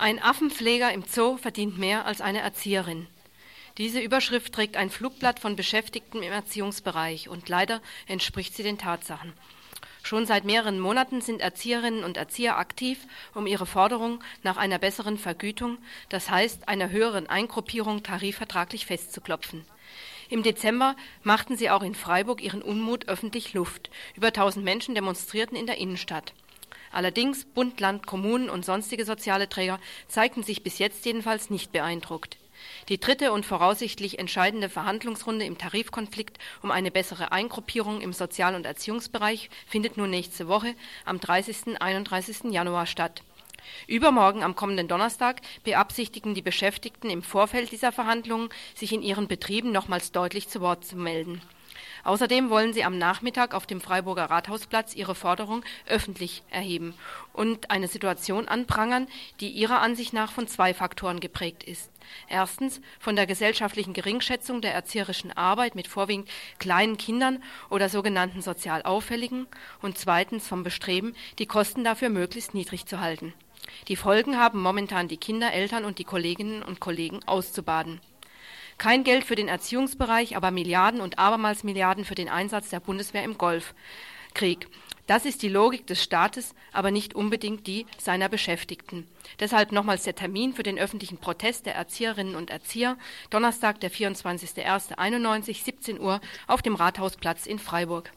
Ein Affenpfleger im Zoo verdient mehr als eine Erzieherin. Diese Überschrift trägt ein Flugblatt von Beschäftigten im Erziehungsbereich und leider entspricht sie den Tatsachen. Schon seit mehreren Monaten sind Erzieherinnen und Erzieher aktiv, um ihre Forderung nach einer besseren Vergütung, das heißt einer höheren Eingruppierung tarifvertraglich festzuklopfen. Im Dezember machten sie auch in Freiburg ihren Unmut öffentlich Luft. Über 1000 Menschen demonstrierten in der Innenstadt. Allerdings Bund, Land, Kommunen und sonstige soziale Träger zeigten sich bis jetzt jedenfalls nicht beeindruckt. Die dritte und voraussichtlich entscheidende Verhandlungsrunde im Tarifkonflikt um eine bessere Eingruppierung im Sozial- und Erziehungsbereich findet nun nächste Woche am 30. und 31. Januar statt. Übermorgen am kommenden Donnerstag beabsichtigen die Beschäftigten im Vorfeld dieser Verhandlungen, sich in ihren Betrieben nochmals deutlich zu Wort zu melden. Außerdem wollen sie am Nachmittag auf dem Freiburger Rathausplatz ihre Forderung öffentlich erheben und eine Situation anprangern, die ihrer Ansicht nach von zwei Faktoren geprägt ist. Erstens von der gesellschaftlichen Geringschätzung der erzieherischen Arbeit mit vorwiegend kleinen Kindern oder sogenannten sozial Auffälligen und zweitens vom Bestreben, die Kosten dafür möglichst niedrig zu halten. Die Folgen haben momentan die Kinder, Eltern und die Kolleginnen und Kollegen auszubaden. Kein Geld für den Erziehungsbereich, aber Milliarden und abermals Milliarden für den Einsatz der Bundeswehr im Golfkrieg. Das ist die Logik des Staates, aber nicht unbedingt die seiner Beschäftigten. Deshalb nochmals der Termin für den öffentlichen Protest der Erzieherinnen und Erzieher, Donnerstag, der 24.01.91, 17 Uhr auf dem Rathausplatz in Freiburg.